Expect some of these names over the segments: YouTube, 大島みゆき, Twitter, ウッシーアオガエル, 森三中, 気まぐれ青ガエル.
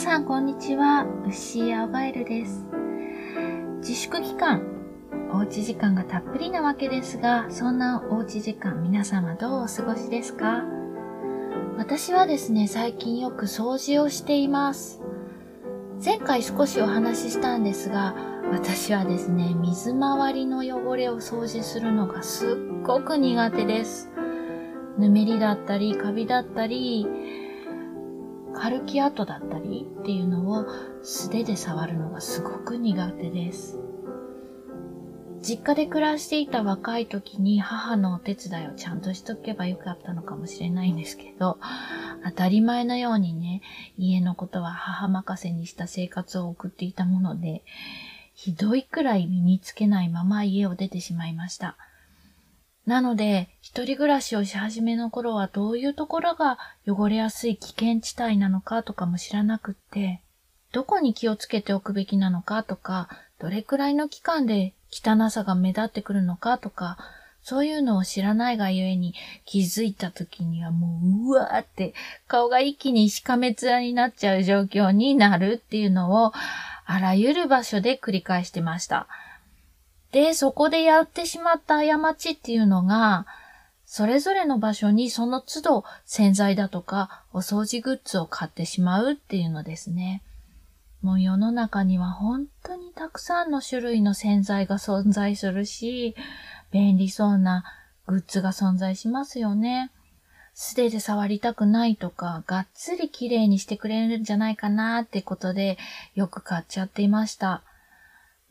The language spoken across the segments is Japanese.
皆さんこんにちは、ウッシーアオガエルです。自粛期間、おうち時間がたっぷりなわけですが、そんなおうち時間、皆様どうお過ごしですか？私はですね、最近よく掃除をしています。前回少しお話ししたんですが、私はですね、水回りの汚れを掃除するのがすっごく苦手です。ぬめりだったり、カビだったり、軽き跡だったりっていうのを素手で触るのがすごく苦手です。実家で暮らしていた若い時に母のお手伝いをちゃんとしとけばよかったのかもしれないんですけど、当たり前のようにね、家のことは母任せにした生活を送っていたもので、ひどいくらい身につけないまま家を出てしまいました。なので、一人暮らしをし始めの頃はどういうところが汚れやすい危険地帯なのかとかも知らなくって、どこに気をつけておくべきなのかとか、どれくらいの期間で汚さが目立ってくるのかとか、そういうのを知らないがゆえに気づいた時にはもううわーって顔が一気にしかめ面になっちゃう状況になるっていうのを、あらゆる場所で繰り返してました。で、そこでやってしまった過ちっていうのが、それぞれの場所にその都度洗剤だとかお掃除グッズを買ってしまうっていうのですね。もう世の中には本当にたくさんの種類の洗剤が存在するし、便利そうなグッズが存在しますよね。素手で触りたくないとか、がっつり綺麗にしてくれるんじゃないかなってことで、よく買っちゃっていました。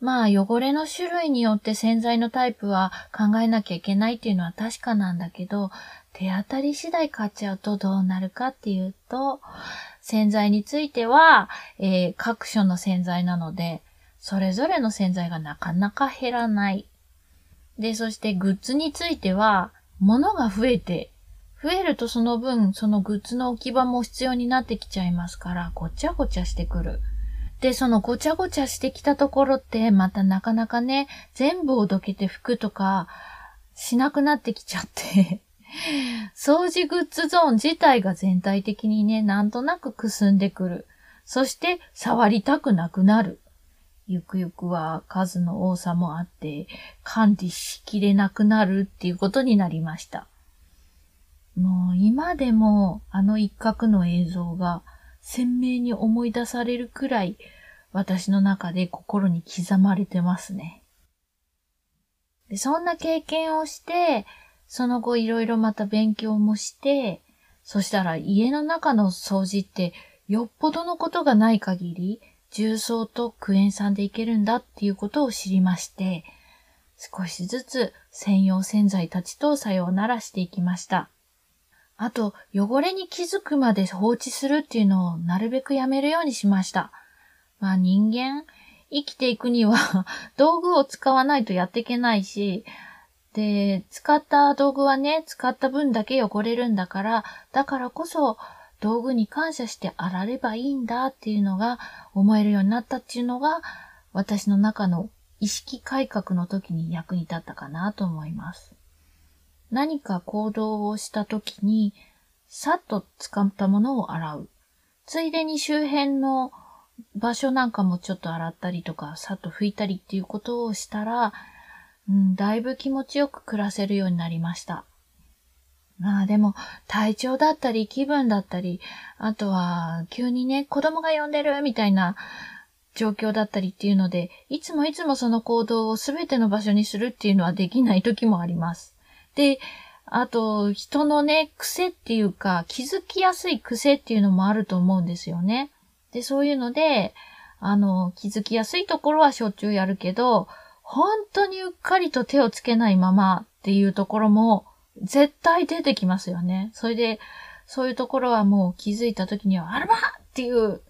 まあ、汚れの種類によって洗剤のタイプは考えなきゃいけないっていうのは確かなんだけど、手当たり次第買っちゃうとどうなるかっていうと、洗剤については、各所の洗剤なので、それぞれの洗剤がなかなか減らない。で、そしてグッズについては、物が増えるとその分、そのグッズの置き場も必要になってきちゃいますから、ごちゃごちゃしてくる。で、そのごちゃごちゃしてきたところって、またなかなかね、全部をどけて拭くとか、しなくなってきちゃって、掃除グッズゾーン自体が全体的にね、なんとなくくすんでくる。そして、触りたくなくなる。ゆくゆくは数の多さもあって、管理しきれなくなるっていうことになりました。もう今でもあの一角の映像が鮮明に思い出されるくらい私の中で心に刻まれてますね。で、そんな経験をして、その後いろいろまた勉強もして、そしたら家の中の掃除ってよっぽどのことがない限り重曹とクエン酸でいけるんだっていうことを知りまして、少しずつ専用洗剤たちとさようならしていきました。あと、汚れに気づくまで放置するっていうのをなるべくやめるようにしました。まあ人間、生きていくには道具を使わないとやっていけないし、で、使った道具はね、使った分だけ汚れるんだから、だからこそ道具に感謝して洗えばいいんだっていうのが思えるようになったっていうのが、私の中の意識改革の時に役に立ったかなと思います。何か行動をした時に、さっと使ったものを洗う。ついでに周辺の場所なんかもちょっと洗ったりとか、さっと拭いたりっていうことをしたら、だいぶ気持ちよく暮らせるようになりました。まあでも、体調だったり気分だったり、あとは急にね、子供が呼んでるみたいな状況だったりっていうので、いつもその行動を全ての場所にするっていうのはできない時もあります。で、あと、人のね、癖っていうか、気づきやすい癖っていうのもあると思うんですよね。で、そういうので、気づきやすいところはしょっちゅうやるけど、本当にうっかりと手をつけないままっていうところも、絶対出てきますよね。それで、そういうところはもう気づいた時には、あらばっていう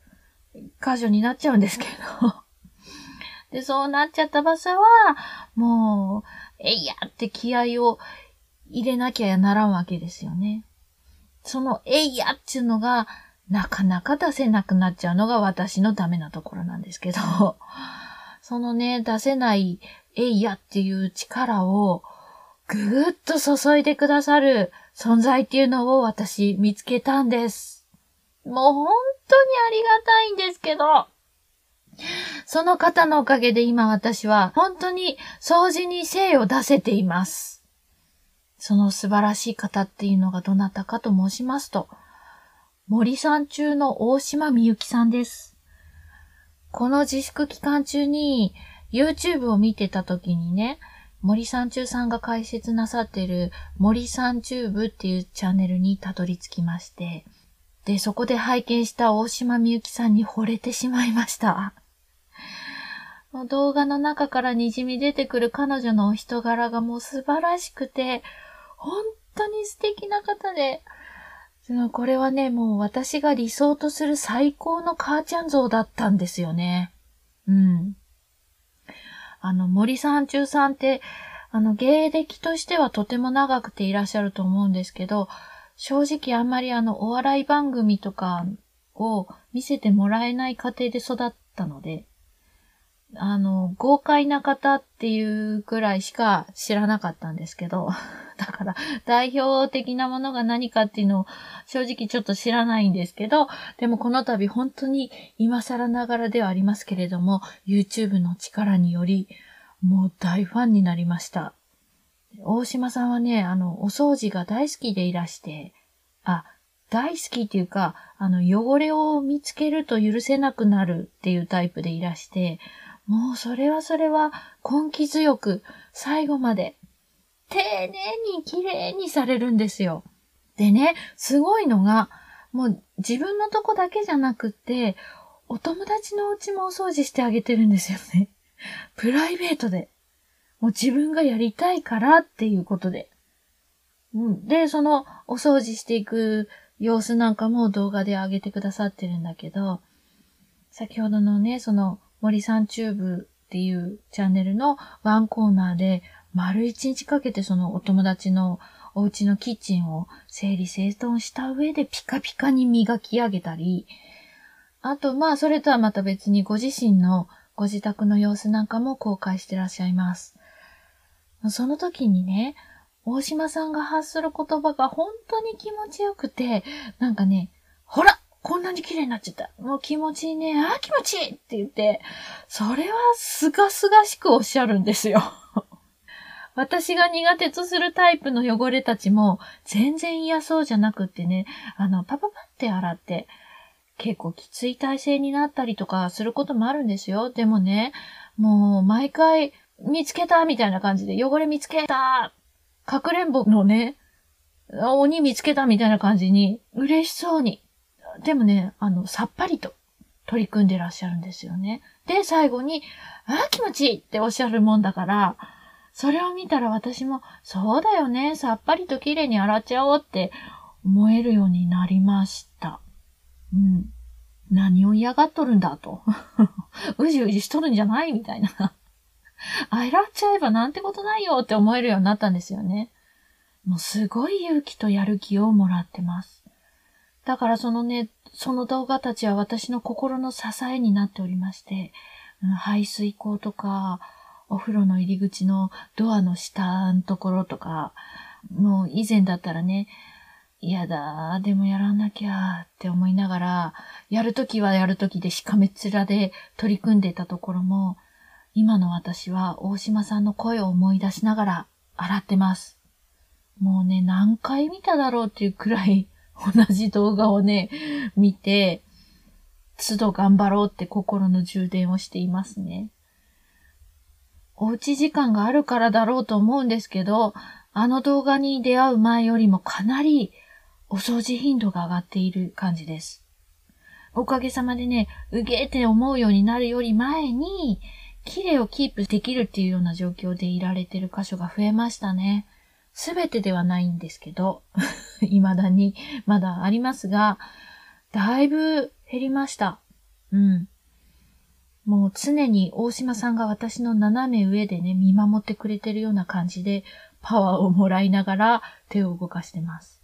箇所になっちゃうんですけど。で、そうなっちゃった場所は、もう、えいやって気合を、入れなきゃならんわけですよね。そのえいやっていうのがなかなか出せなくなっちゃうのが私のダメなところなんですけど、そのね、出せないえいやっていう力をぐーっと注いでくださる存在っていうのを私見つけたんです。もう本当にありがたいんですけど、その方のおかげで今私は本当に掃除に精を出せています。その素晴らしい方っていうのがどなたかと申しますと、森さん中の大島みゆきさんです。この自粛期間中に YouTube を見てた時にね、森三中さんが解説なさってる森三中部っていうチャンネルにたどり着きまして、で、そこで拝見した大島みゆきさんに惚れてしまいました。動画の中から滲み出てくる彼女のお人柄がもう素晴らしくて、本当に素敵な方で、これはね、もう私が理想とする最高の母ちゃん像だったんですよね。うん。森三中さんって、芸歴としてはとても長くていらっしゃると思うんですけど、正直あんまりお笑い番組とかを見せてもらえない家庭で育ったので、豪快な方っていうくらいしか知らなかったんですけど、だから代表的なものが何かっていうのを正直ちょっと知らないんですけど、でもこの度本当に今更ながらではありますけれども、YouTube の力によりもう大ファンになりました。大島さんはね、お掃除が大好きでいらして、大好きっていうか、汚れを見つけると許せなくなるっていうタイプでいらして、もうそれは根気強く最後まで丁寧に綺麗にされるんですよ。でね、すごいのが、もう自分のとこだけじゃなくって、お友達のお家もお掃除してあげてるんですよね。プライベートで。もう自分がやりたいからっていうことで。で、そのお掃除していく様子なんかも動画で上げてくださってるんだけど、先ほどのね、その、森さんチューブっていうチャンネルのワンコーナーで丸一日かけてそのお友達のお家のキッチンを整理整頓した上でピカピカに磨き上げたり、あとそれとはまた別にご自身のご自宅の様子なんかも公開してらっしゃいます。その時にね、大島さんが発する言葉が本当に気持ちよくて、なんかね、ほらこんなに綺麗になっちゃった。もう気持ちいいね。気持ちいいって言って、それはすがすがしくおっしゃるんですよ。私が苦手とするタイプの汚れたちも、全然嫌そうじゃなくってね、パパパって洗って、結構きつい体勢になったりとかすることもあるんですよ。でもね、もう毎回、見つけたみたいな感じで、汚れ見つけたかくれんぼのね、鬼見つけたみたいな感じに、嬉しそうに。でもね、さっぱりと取り組んでらっしゃるんですよね。で、最後に、気持ちいいっておっしゃるもんだから、それを見たら私も、そうだよね、さっぱりと綺麗に洗っちゃおうって思えるようになりました。うん。何を嫌がっとるんだと。うじうじしとるんじゃないみたいな。洗っちゃえばなんてことないよって思えるようになったんですよね。もうすごい勇気とやる気をもらってます。だからその動画たちは私の心の支えになっておりまして、排水口とか、お風呂の入り口のドアの下のところとか、もう以前だったらね、嫌だ、でもやらなきゃって思いながら、やるときはやるときでしかめっ面で取り組んでいたところも、今の私は大島さんの声を思い出しながら洗ってます。もうね、何回見ただろうっていうくらい、同じ動画をね、見て、都度頑張ろうって心の充電をしていますね。おうち時間があるからだろうと思うんですけど、動画に出会う前よりもかなりお掃除頻度が上がっている感じです。おかげさまでね、うげーって思うようになるより前に、綺麗をキープできるっていうような状況でいられてる箇所が増えましたね。すべてではないんですけど、未だにまだありますが、だいぶ減りました。うん。もう常に大島さんが私の斜め上でね、見守ってくれてるような感じで、パワーをもらいながら手を動かしてます。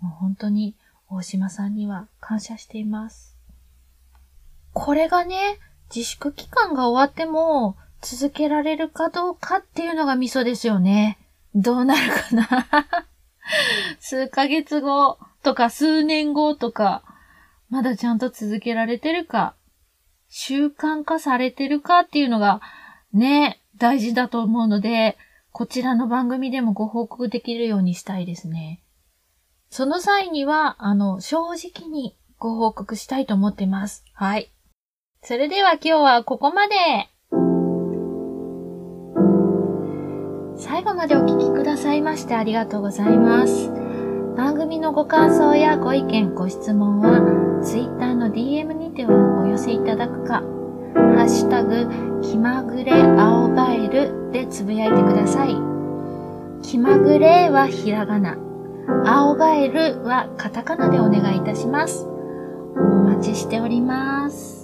もう本当に大島さんには感謝しています。これがね、自粛期間が終わっても続けられるかどうかっていうのがミソですよね。どうなるかな数ヶ月後とか数年後とか、まだちゃんと続けられてるか、習慣化されてるかっていうのがね、大事だと思うので、こちらの番組でもご報告できるようにしたいですね。その際には、正直にご報告したいと思ってます。はい。それでは今日はここまで。最後までお聞きくださいましてありがとうございます。番組のご感想やご意見、ご質問は、Twitter の DM にてお寄せいただくか、ハッシュタグ、気まぐれ青ガエルでつぶやいてください。気まぐれはひらがな、青ガエルはカタカナでお願いいたします。お待ちしております。